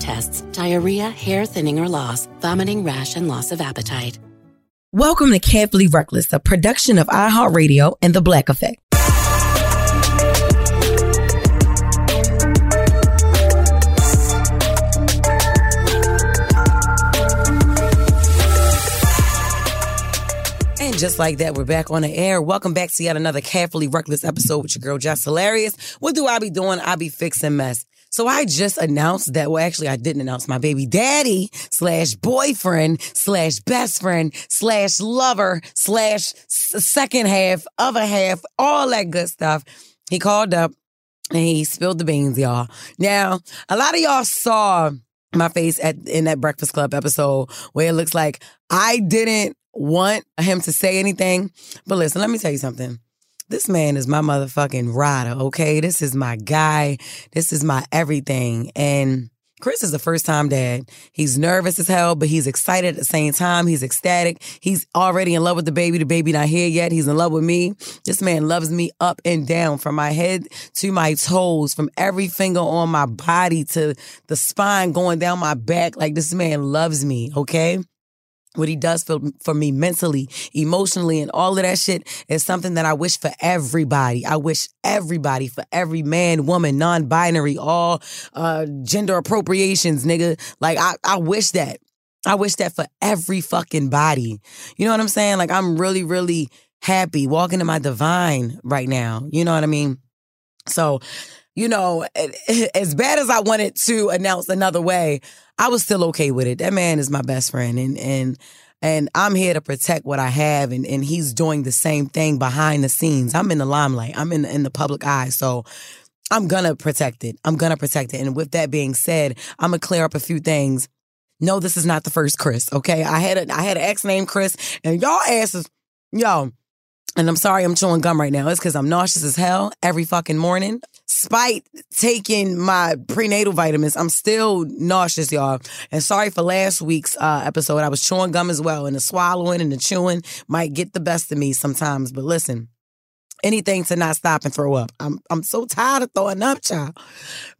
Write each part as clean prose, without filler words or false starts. tests, diarrhea, hair thinning or loss, vomiting, rash, and loss of appetite. Welcome to Carefully Reckless, a production of iHeartRadio and The Black Effect. And just like that, we're back on the air. Welcome back to yet another Carefully Reckless episode with your girl, Jess Hilarious. What do I be doing? I be fixing mess. So I just announced that, well, actually, I didn't announce my baby daddy slash boyfriend slash best friend slash lover slash second half, other half, all that good stuff. He called up and he spilled the beans, y'all. Now, a lot of y'all saw my face in that Breakfast Club episode where it looks like I didn't want him to say anything. But listen, let me tell you something. This man is my motherfucking rider, okay? This is my guy. This is my everything. And Chris is a first-time dad. He's nervous as hell, but he's excited at the same time. He's ecstatic. He's already in love with the baby. The baby not here yet. He's in love with me. This man loves me up and down, from my head to my toes, from every finger on my body to the spine going down my back. Like, this man loves me, okay? What he does for me mentally, emotionally, and all of that shit is something that I wish for everybody. I wish everybody, for every man, woman, non-binary, all gender appropriations, nigga. Like, I wish that. I wish that for every fucking body. You know what I'm saying? Like, I'm really, really happy walking in my divine right now. You know what I mean? So, you know, as bad as I wanted to announce another way, I was still okay with it. That man is my best friend. And I'm here to protect what I have. And he's doing the same thing behind the scenes. I'm in the limelight. I'm in the public eye. So I'm going to protect it. I'm going to protect it. And with that being said, I'm going to clear up a few things. No, this is not the first Chris, okay? I had an ex named Chris, and y'all asses, yo, and I'm sorry I'm chewing gum right now. It's because I'm nauseous as hell every fucking morning. Despite taking my prenatal vitamins, I'm still nauseous, y'all. And sorry for last week's episode. I was chewing gum as well, and the swallowing and the chewing might get the best of me sometimes. But listen, anything to not stop and throw up. I'm so tired of throwing up, child.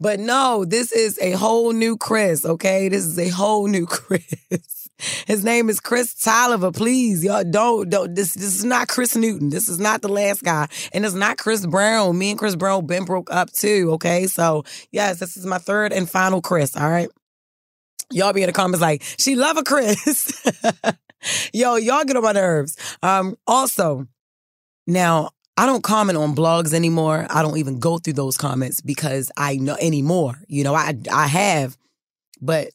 But no, this is a whole new Chris, okay? This is a whole new Chris. His name is Chris Tolliver. Please, y'all don't. This is not Chris Newton. This is not the last guy. And it's not Chris Brown. Me and Chris Brown been broke up too, okay? So, yes, this is my third and final Chris, all right? Y'all be in the comments like, she love a Chris. Yo, y'all get on my nerves. Also, now, I don't comment on blogs anymore. I don't even go through those comments because I know anymore. You know, I have, but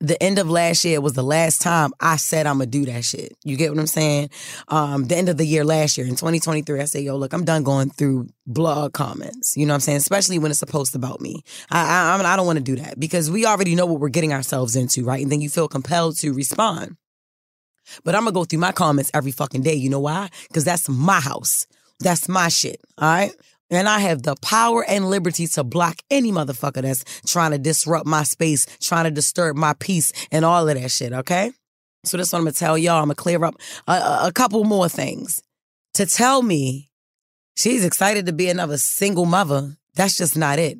the end of last year was the last time I said I'm going to do that shit. You get what I'm saying? The end of the year last year in 2023, I said, yo, look, I'm done going through blog comments. You know what I'm saying? Especially when it's a post about me. I don't want to do that because we already know what we're getting ourselves into, right? And then you feel compelled to respond. But I'm going to go through my comments every fucking day. You know why? Because that's my house. That's my shit, all right? And I have the power and liberty to block any motherfucker that's trying to disrupt my space, trying to disturb my peace and all of that shit, okay? So that's what I'm going to tell y'all. I'm going to clear up a couple more things. To tell me she's excited to be another single mother, that's just not it.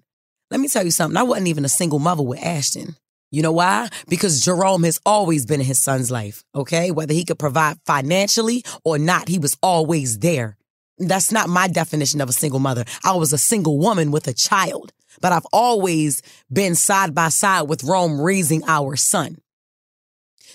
Let me tell you something. I wasn't even a single mother with Ashton. You know why? Because Jerome has always been in his son's life, okay? Whether he could provide financially or not, he was always there. That's not my definition of a single mother. I was a single woman with a child, but I've always been side by side with Rome raising our son.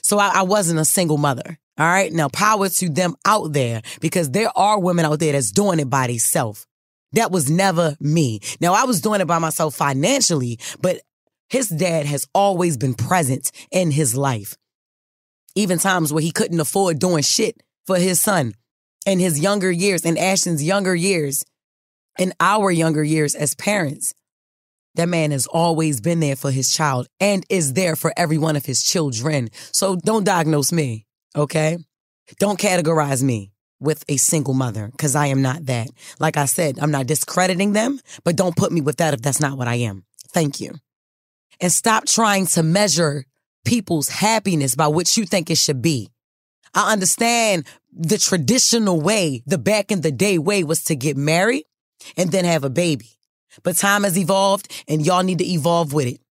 So I wasn't a single mother. All right. Now, power to them out there because there are women out there that's doing it by themselves. That was never me. Now, I was doing it by myself financially, but his dad has always been present in his life. Even times where he couldn't afford doing shit for his son. In his younger years, in Ashton's younger years, in our younger years as parents, that man has always been there for his child and is there for every one of his children. So don't diagnose me, okay? Don't categorize me with a single mother because I am not that. Like I said, I'm not discrediting them, but don't put me with that if that's not what I am. Thank you. And stop trying to measure people's happiness by what you think it should be. I understand the traditional way, the back in the day way was to get married and then have a baby. But time has evolved and y'all need to evolve with it.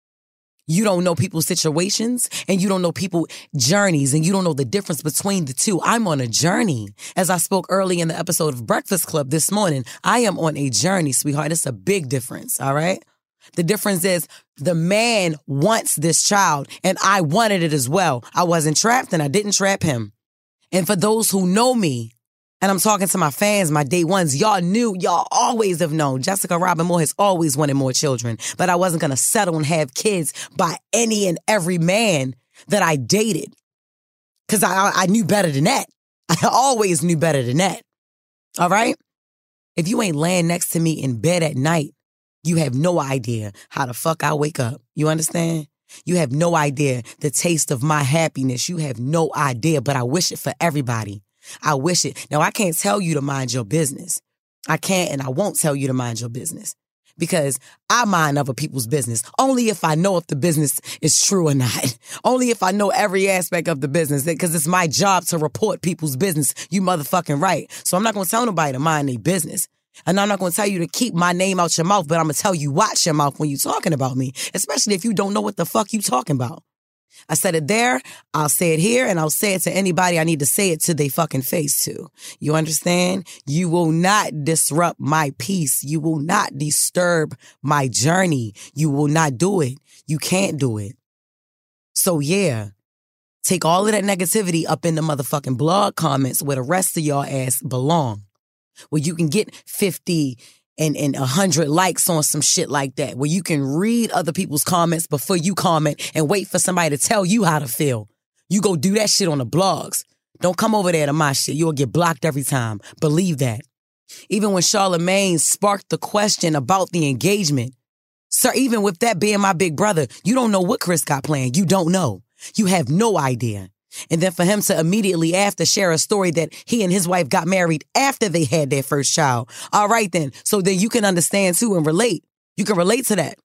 You don't know people's situations and you don't know people's journeys and you don't know the difference between the two. I'm on a journey. As I spoke early in the episode of Breakfast Club this morning, I am on a journey, sweetheart. It's a big difference, all right? The difference is the man wants this child and I wanted it as well. I wasn't trapped and I didn't trap him. And for those who know me, and I'm talking to my fans, my day ones, y'all knew, y'all always have known. Jessica Robin Moore has always wanted more children, but I wasn't going to settle and have kids by any and every man that I dated because I knew better than that. I always knew better than that. All right? If you ain't laying next to me in bed at night, you have no idea how the fuck I wake up. You understand? You have no idea the taste of my happiness. You have no idea, but I wish it for everybody. I wish it. Now, I can't tell you to mind your business. I can't and I won't tell you to mind your business because I mind other people's business. Only if I know if the business is true or not. Only if I know every aspect of the business because it's my job to report people's business. You motherfucking right. So I'm not going to tell nobody to mind their business. And I'm not going to tell you to keep my name out your mouth, but I'm going to tell you watch your mouth when you're talking about me, especially if you don't know what the fuck you talking about. I said it there, I'll say it here, and I'll say it to anybody I need to say it to they fucking face to. You understand? You will not disrupt my peace. You will not disturb my journey. You will not do it. You can't do it. So yeah, Take all of that negativity up in the motherfucking blog comments where the rest of y'all ass belong. Where you can get 50 and 100 likes on some shit like that. Where you can read other people's comments before you comment and wait for somebody to tell you how to feel. You go do that shit on the blogs. Don't come over there to my shit. You'll get blocked every time. Believe that. Even when Charlamagne sparked the question about the engagement, sir, even with that being my big brother, you don't know what Chris got planned. You don't know. You have no idea. And then for him to immediately after share a story that he and his wife got married after they had their first child. All right, then. So then you can understand, too, and relate. You can relate to that.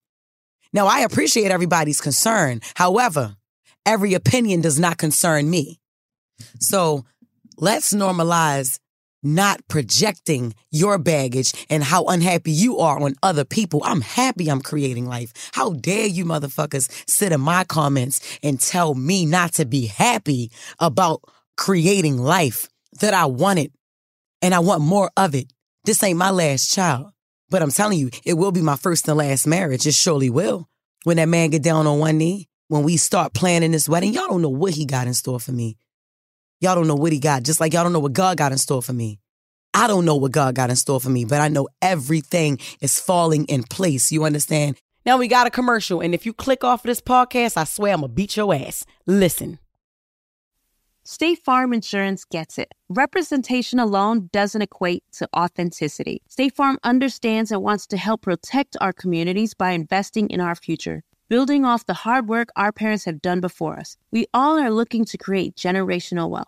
Now, I appreciate everybody's concern. However, every opinion does not concern me. So let's normalize not projecting your baggage and how unhappy you are on other people. I'm happy I'm creating life. How dare you motherfuckers sit in my comments and tell me not to be happy about creating life that I wanted and I want more of it. This ain't my last child, but I'm telling you, it will be my first and last marriage. It surely will. When that man get down on one knee, when we start planning this wedding, y'all don't know what he got in store for me. Y'all don't know what he got, just like y'all don't know what God got in store for me. I don't know what God got in store for me, but I know everything is falling in place. You understand? Now we got a commercial, and if you click off of this podcast, I swear I'm going to beat your ass. Listen. State Farm Insurance gets it. Representation alone doesn't equate to authenticity. State Farm understands and wants to help protect our communities by investing in our future. Building off the hard work our parents have done before us, we all are looking to create generational wealth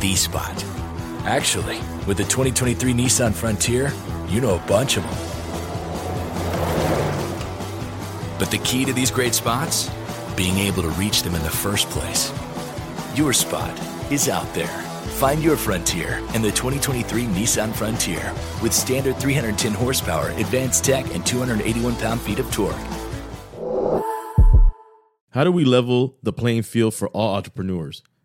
The spot. Actually, with the 2023 Nissan Frontier, you know a bunch of them. But the key to these great spots? Being able to reach them in the first place. Your spot is out there. Find your Frontier in the 2023 Nissan Frontier with standard 310 horsepower, advanced tech, and 281 pound-feet of torque. How do we level the playing field for all entrepreneurs?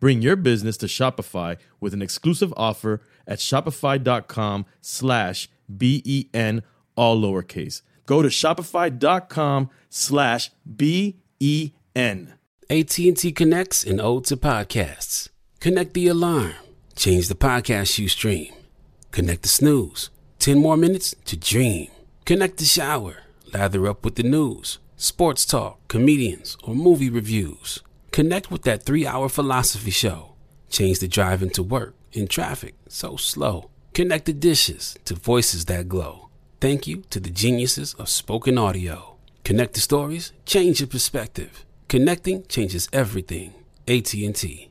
Bring your business to Shopify with an exclusive offer at shopify.com/BEN, all lowercase. Go to shopify.com/BEN. AT&T connects an ode to podcasts. Connect the alarm. Change the podcast you stream. Connect the snooze. 10 more minutes to dream. Connect the shower. Lather up with the news, sports talk, comedians, or movie reviews. Connect with that 3-hour philosophy show. Change the drive into work in traffic so slow. Connect the dishes to voices that glow. Thank you to the geniuses of spoken audio. Connect the stories, change your perspective. Connecting changes everything. AT&T.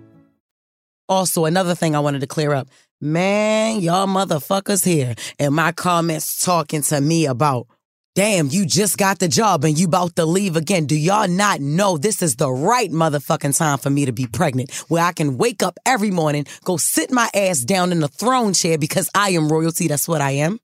Also, another thing I wanted to clear up. Man, y'all motherfuckers here in my comments talking to me about, damn, you just got the job and you about to leave again. Do y'all not know this is the right motherfucking time for me to be pregnant, where I can wake up every morning, go sit my ass down in the throne chair because I am royalty. That's what I am.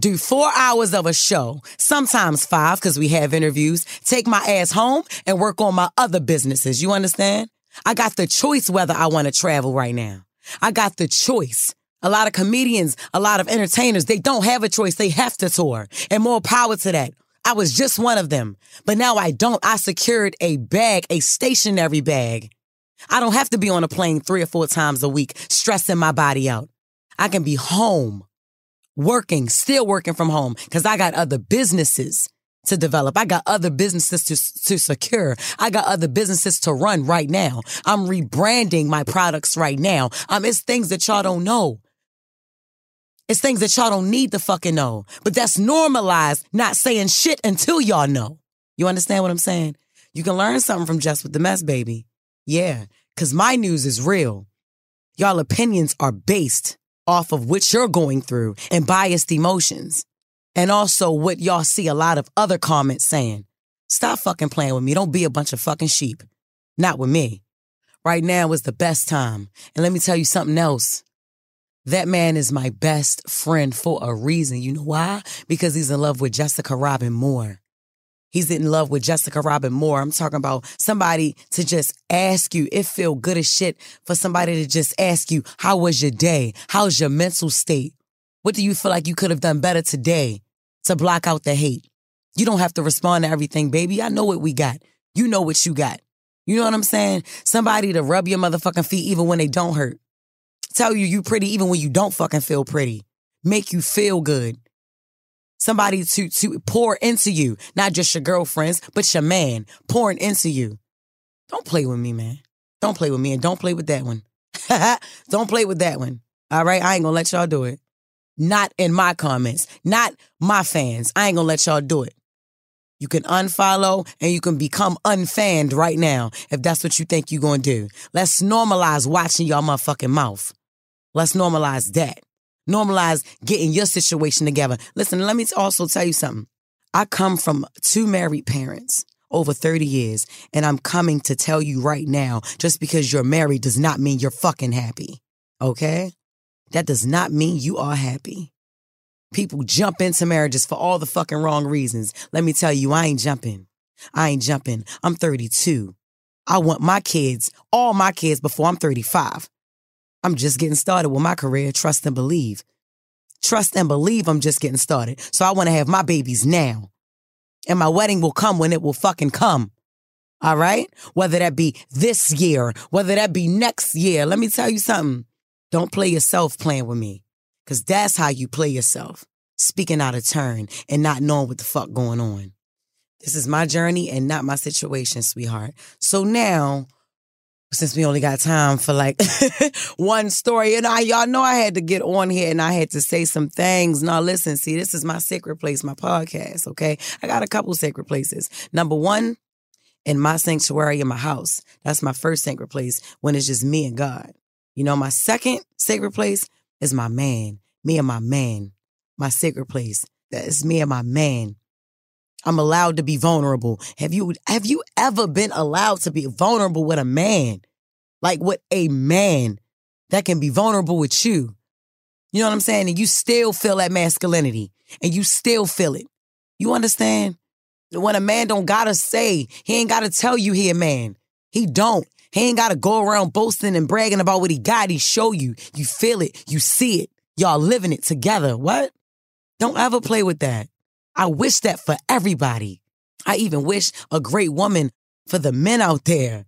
Do 4 hours of a show, sometimes 5 because we have interviews, take my ass home and work on my other businesses. You understand? I got the choice whether I want to travel right now. I got the choice. A lot of comedians, a lot of entertainers, they don't have a choice. They have to tour. And more power to that. I was just one of them. But now I don't. I secured a bag, a stationary bag. I don't have to be on a plane 3 or 4 times a week, stressing my body out. I can be home, working, still working from home, because I got other businesses to develop. I got other businesses to secure. I got other businesses to run right now. I'm rebranding my products right now. It's things that y'all don't know. It's things that y'all don't need to fucking know. But that's normalized, not saying shit until y'all know. You understand what I'm saying? You can learn something from Just With The Mess, baby. Yeah, because my news is real. Y'all opinions are based off of what you're going through and biased emotions. And also what y'all see a lot of other comments saying. Stop fucking playing with me. Don't be a bunch of fucking sheep. Not with me. Right now is the best time. And let me tell you something else. That man is my best friend for a reason. You know why? Because he's in love with Jessica Robin Moore. He's in love with Jessica Robin Moore. I'm talking about somebody to just ask you. It feel good as shit for somebody to just ask you, how was your day? How's your mental state? What do you feel like you could have done better today to block out the hate? You don't have to respond to everything, baby. I know what we got. You know what you got. You know what I'm saying? Somebody to rub your motherfucking feet even when they don't hurt. Tell you you pretty even when you don't fucking feel pretty. Make you feel good. Somebody to pour into you. Not just your girlfriends, but your man pouring into you. Don't play with me, man. Don't play with me, and don't play with that one. Don't play with that one. All right? I ain't gonna let y'all do it. Not in my comments. Not my fans. I ain't gonna let y'all do it. You can unfollow and you can become unfanned right now if that's what you think you're gonna do. Let's normalize watching y'all motherfucking mouth. Let's normalize that. Normalize getting your situation together. Listen, let me also tell you something. I come from 2 married parents over 30 years, and I'm coming to tell you right now, just because you're married does not mean you're fucking happy. Okay? That does not mean you are happy. People jump into marriages for all the fucking wrong reasons. Let me tell you, I ain't jumping. I ain't jumping. I'm 32. I want my kids, all my kids, before I'm 35. I'm just getting started with my career. Trust and believe. Trust and believe, I'm just getting started. So I want to have my babies now. And my wedding will come when it will fucking come. All right? Whether that be this year, whether that be next year. Let me tell you something. Don't play yourself playing with me, because that's how you play yourself, speaking out of turn and not knowing what the fuck going on. This is my journey and not my situation, sweetheart. So now, since we only got time for like one story, and y'all know I had to get on here and I had to say some things. Now listen, see, this is my sacred place, my podcast, okay? I got a couple sacred places. Number one, in my sanctuary in my house. That's my first sacred place, when it's just me and God. You know, my second sacred place is my man. Me and my man. My sacred place. That is me and my man. I'm allowed to be vulnerable. Have you ever been allowed to be vulnerable with a man? Like with a man that can be vulnerable with you. You know what I'm saying? And you still feel that masculinity. And you still feel it. You understand? When a man don't gotta say, he ain't gotta tell you he a man. He don't. He ain't gotta go around boasting and bragging about what he got. He show you. You feel it. You see it. Y'all living it together. What? Don't ever play with that. I wish that for everybody. I even wish a great woman for the men out there.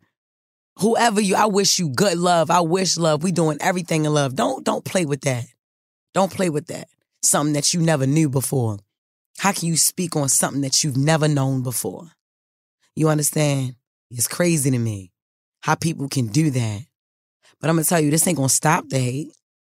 Whoever you, I wish you good love. I wish love. We doing everything in love. Don't play with that. Don't play with that. Something that you never knew before. How can you speak on something that you've never known before? You understand? It's crazy to me how people can do that. But I'm going to tell you, this ain't going to stop the hate.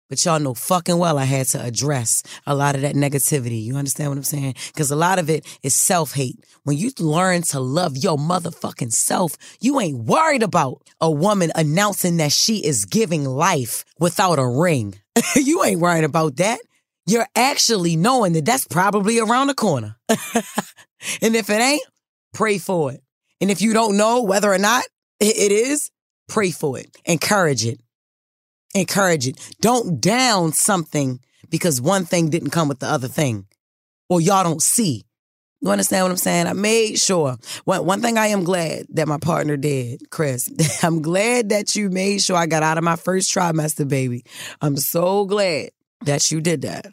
But y'all know fucking well I had to address a lot of that negativity. You understand what I'm saying? Because a lot of it is self-hate. When you learn to love your motherfucking self, you ain't worried about a woman announcing that she is giving life without a ring. You ain't worried about that. You're actually knowing that that's probably around the corner. And if it ain't, pray for it. And if you don't know whether or not it is, pray for it. Encourage it. Encourage it. Don't down something because one thing didn't come with the other thing. Or y'all don't see. You understand what I'm saying? I made sure. One thing I am glad that my partner did, Chris. I'm glad that you made sure I got out of my first trimester, baby. I'm so glad that you did that.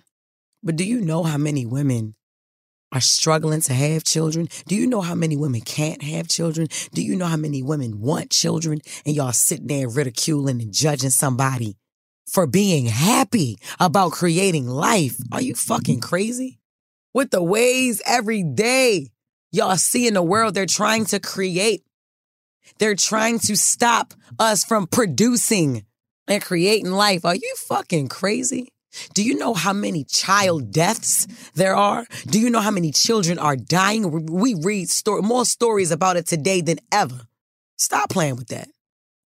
But do you know how many women are struggling to have children? Do you know how many women can't have children? Do you know how many women want children? And y'all sitting there ridiculing and judging somebody for being happy about creating life. Are you fucking crazy? With the ways every day y'all see in the world they're trying to create. They're trying to stop us from producing and creating life. Are you fucking crazy? Do you know how many child deaths there are? Do you know how many children are dying? We read more stories about it today than ever. Stop playing with that.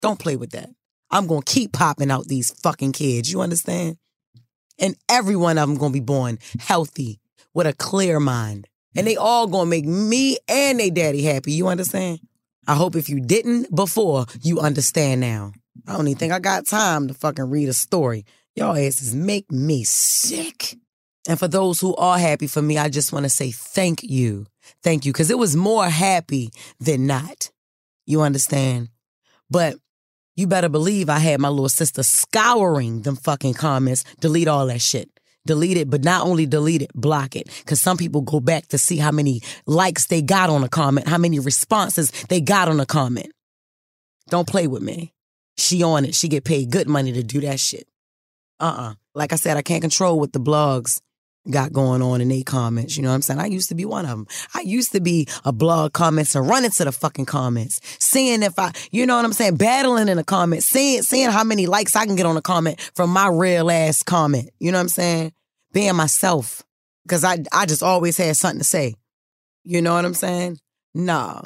Don't play with that. I'm going to keep popping out these fucking kids. You understand? And every one of them going to be born healthy with a clear mind. And they all going to make me and they daddy happy. You understand? I hope if you didn't before, you understand now. I don't even think I got time to fucking read a story. Y'all asses make me sick. And for those who are happy for me, I just want to say thank you. Thank you. Because it was more happy than not. You understand? But you better believe I had my little sister scouring them fucking comments. Delete all that shit. Delete it, but not only delete it, block it. Because some people go back to see how many likes they got on a comment, how many responses they got on a comment. Don't play with me. She on it. She get paid good money to do that shit. Like I said, I can't control what the blogs got going on in their comments. You know what I'm saying? I used to be one of them. I used to be a blog comments and running to the fucking comments. Seeing if I, you know what I'm saying? Battling in the comments. Seeing how many likes I can get on a comment from my real ass comment. You know what I'm saying? Being myself. Because I just always had something to say. You know what I'm saying? No.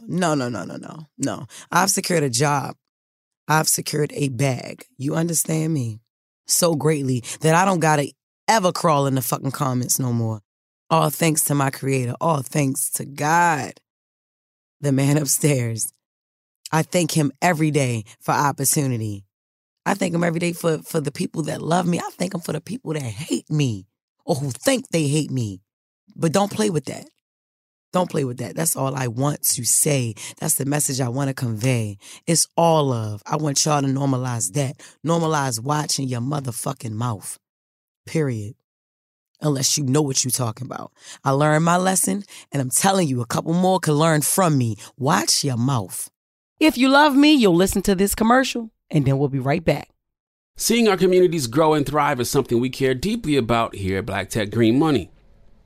I've secured a job. I've secured a bag. You understand me? So greatly that I don't gotta ever crawl in the fucking comments no more. All thanks to my creator. All thanks to God, the man upstairs. I thank him every day for opportunity. I thank him every day for the people that love me. I thank him for the people that hate me or who think they hate me. But don't play with that. Don't play with that. That's all I want to say. That's the message I want to convey. It's all love. I want y'all to normalize that. Normalize watching your motherfucking mouth. Period. Unless you know what you're talking about. I learned my lesson, and I'm telling you, a couple more can learn from me. Watch your mouth. If you love me, you'll listen to this commercial, and then we'll be right back. Seeing our communities grow and thrive is something we care deeply about here at Black Tech Green Money.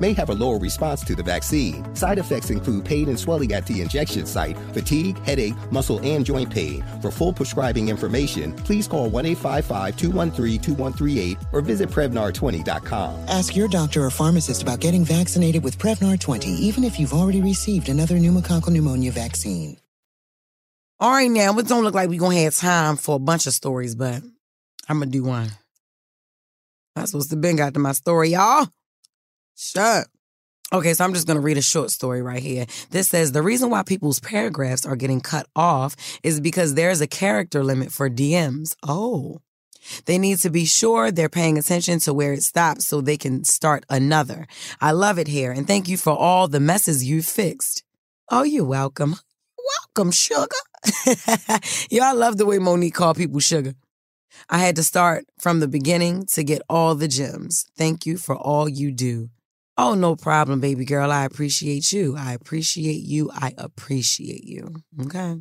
may have a lower response to the vaccine. Side effects include pain and swelling at the injection site, fatigue, headache, muscle, and joint pain. For full prescribing information, please call 1-855-213-2138 or visit Prevnar20.com. Ask your doctor or pharmacist about getting vaccinated with Prevnar 20, even if you've already received another pneumococcal pneumonia vaccine. All right, now, it don't look like we're going to have time for a bunch of stories, but I'm going to do one. I'm supposed to have been got to my story, y'all. Shut. Okay, so I'm just going to read a short story right here. This says, the reason why people's paragraphs are getting cut off is because there's a character limit for DMs. Oh. They need to be sure they're paying attention to where it stops so they can start another. I love it here, and thank you for all the messes you fixed. Oh, you're welcome. Welcome, sugar. Y'all love the way Monique called people sugar. I had to start from the beginning to get all the gems. Thank you for all you do. Oh, no problem, baby girl. I appreciate you. I appreciate you. I appreciate you. Okay.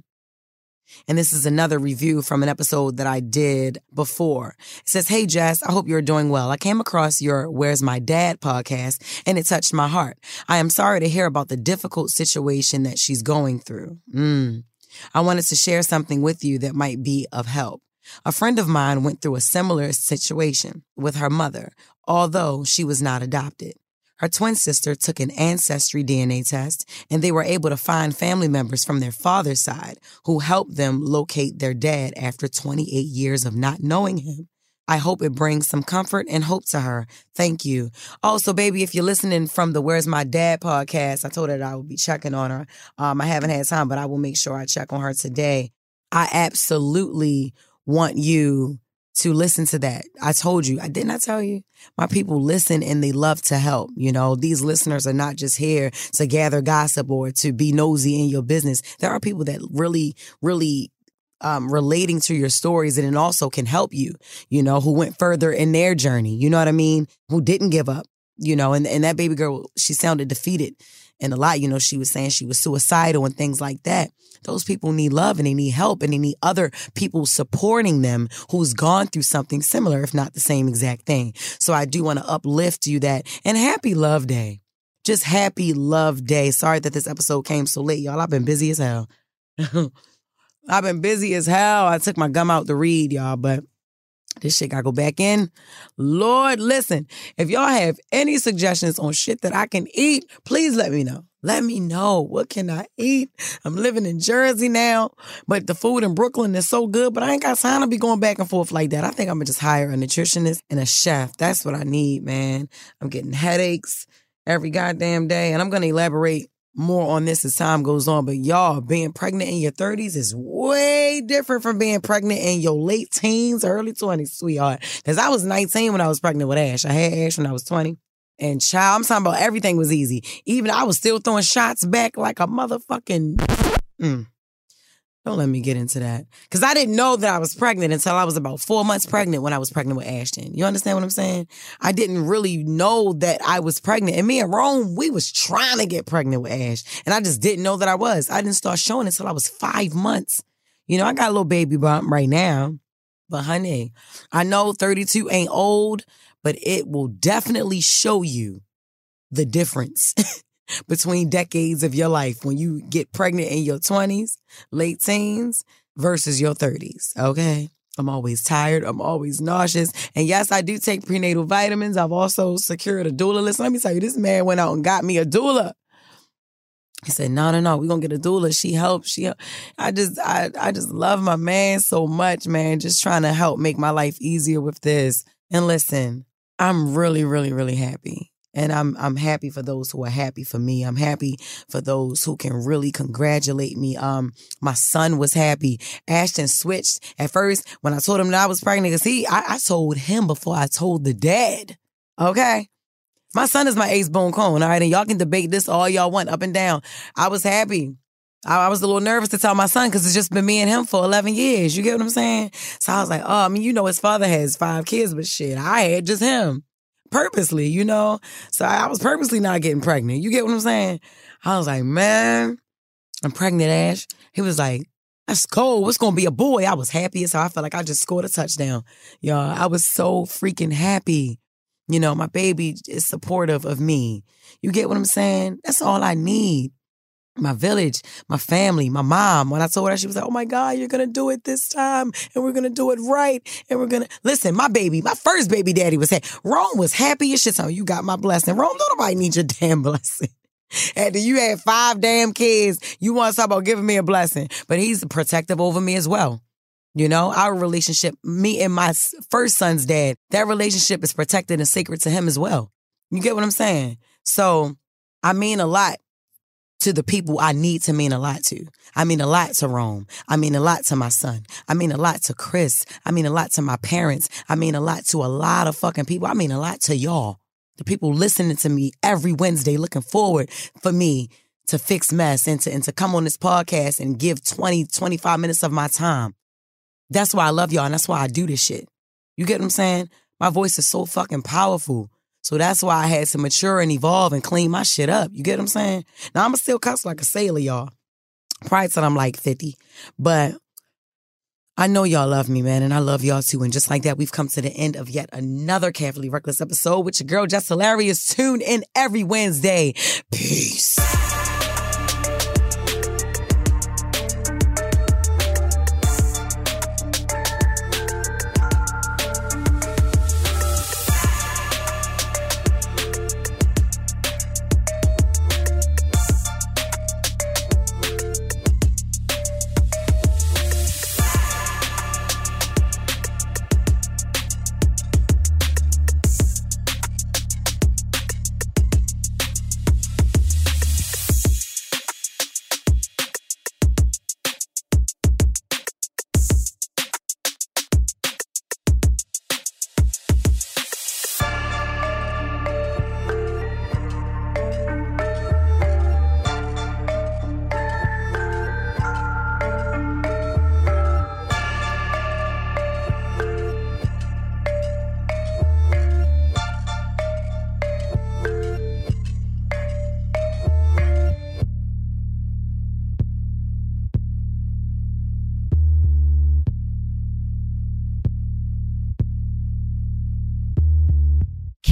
And this is another review from an episode that I did before. It says, hey, Jess, I hope you're doing well. I came across your Where's My Dad podcast, and it touched my heart. I am sorry to hear about the difficult situation that she's going through. I wanted to share something with you that might be of help. A friend of mine went through a similar situation with her mother, although she was not adopted. Her twin sister took an ancestry DNA test, and they were able to find family members from their father's side who helped them locate their dad after 28 years of not knowing him. I hope it brings some comfort and hope to her. Thank you. Also, baby, if you're listening from the Where's My Dad podcast, I told her that I would be checking on her. I haven't had time, but I will make sure I check on her today. I absolutely want you to listen to that. I told you. Didn't I tell you? My people listen and they love to help. You know, these listeners are not just here to gather gossip or to be nosy in your business. There are people that really, really relating to your stories, and it also can help you, you know, who went further in their journey. You know what I mean? Who didn't give up, you know, and that baby girl, she sounded defeated. And a lot, you know, she was saying she was suicidal and things like that. Those people need love and they need help and they need other people supporting them who's gone through something similar, if not the same exact thing. So I do want to uplift you that. And happy Love Day. Just happy Love Day. Sorry that this episode came so late, y'all. I've been busy as hell. I've been busy as hell. I took my gum out to read, y'all, but this shit gotta go back in. Lord, listen, if y'all have any suggestions on shit that I can eat, please let me know. Let me know. What can I eat? I'm living in Jersey now, but the food in Brooklyn is so good, but I ain't got time to be going back and forth like that. I think I'm gonna just hire a nutritionist and a chef. That's what I need, man. I'm getting headaches every goddamn day, and I'm gonna elaborate more on this as time goes on. But y'all, being pregnant in your 30s is way different from being pregnant in your late teens, early 20s, sweetheart. Because I was 19 when I was pregnant with Ash. I had Ash when I was 20. And child, I'm talking about everything was easy. Even I was still throwing shots back like a motherfucking... Don't let me get into that. Because I didn't know that I was pregnant until I was about 4 months pregnant when I was pregnant with Ashton. You understand what I'm saying? I didn't really know that I was pregnant. And me and Rome, we was trying to get pregnant with Ash. And I just didn't know that I was. I didn't start showing until I was 5 months. You know, I got a little baby bump right now. But honey, I know 32 ain't old, but it will definitely show you the difference between decades of your life when you get pregnant in your 20s, late teens, versus your 30s, okay? I'm always tired. I'm always nauseous. And yes, I do take prenatal vitamins. I've also secured a doula. Listen, let me tell you, this man went out and got me a doula. He said, no, we're going to get a doula. She helped. I just love my man so much, man, just trying to help make my life easier with this. And listen, I'm really, really, really happy. And I'm happy for those who are happy for me. I'm happy for those who can really congratulate me. My son was happy. Ashton switched at first when I told him that I was pregnant. Cause I told him before I told the dad. Okay, my son is my ace bone cone. All right, and y'all can debate this all y'all want, up and down. I was happy. I was a little nervous to tell my son because it's just been me and him for 11 years. You get what I'm saying? So I was like, oh, I mean, you know, his father has 5 kids, but shit, I had just him. Purposely, you know? So I was purposely not getting pregnant. You get what I'm saying? I was like, man, I'm pregnant, Ash. He was like, that's cold. It's going to be a boy. I was happy as hell. I felt like I just scored a touchdown. Y'all, I was so freaking happy. You know, my baby is supportive of me. You get what I'm saying? That's all I need. My village, my family, my mom. When I told her, she was like, oh my God, you're going to do it this time. And we're going to do it right. And we're going to... Listen, my baby, my first baby daddy was happy. Rome was happy as shit. So you got my blessing. Rome, don't nobody need your damn blessing. After you had 5 damn kids, you want to talk about giving me a blessing. But he's protective over me as well. You know, our relationship, me and my first son's dad, that relationship is protected and sacred to him as well. You get what I'm saying? So I mean a lot to the people I need to mean a lot to. I mean a lot to Rome. I mean a lot to my son. I mean a lot to Chris. I mean a lot to my parents. I mean a lot to a lot of fucking people. I mean a lot to y'all. The people listening to me every Wednesday, looking forward for me to fix mess and to come on this podcast and give 20, 25 minutes of my time. That's why I love y'all and that's why I do this shit. You get what I'm saying? My voice is so fucking powerful. So that's why I had to mature and evolve and clean my shit up. You get what I'm saying? Now, I'm still cuss like a sailor, y'all. Probably till I'm like 50. But I know y'all love me, man. And I love y'all, too. And just like that, we've come to the end of yet another Carefully Reckless episode with your girl, Jess Hilarious. Tune in every Wednesday. Peace.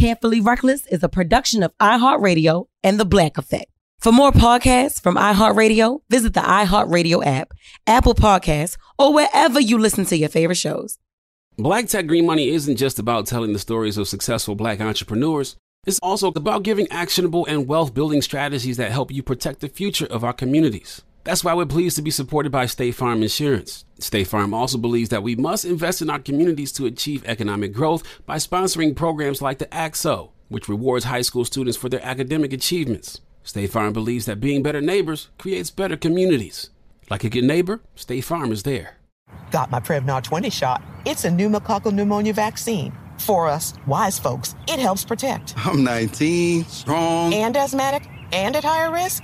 Carefully Reckless is a production of iHeartRadio and The Black Effect. For more podcasts from iHeartRadio, visit the iHeartRadio app, Apple Podcasts, or wherever you listen to your favorite shows. Black Tech Green Money isn't just about telling the stories of successful Black entrepreneurs. It's also about giving actionable and wealth-building strategies that help you protect the future of our communities. That's why we're pleased to be supported by State Farm Insurance. State Farm also believes that we must invest in our communities to achieve economic growth by sponsoring programs like the AXO, which rewards high school students for their academic achievements. State Farm believes that being better neighbors creates better communities. Like a good neighbor, State Farm is there. Got my Prevnar 20 shot. It's a pneumococcal pneumonia vaccine. For us, wise folks, it helps protect. I'm 19, strong, and asthmatic, and at higher risk.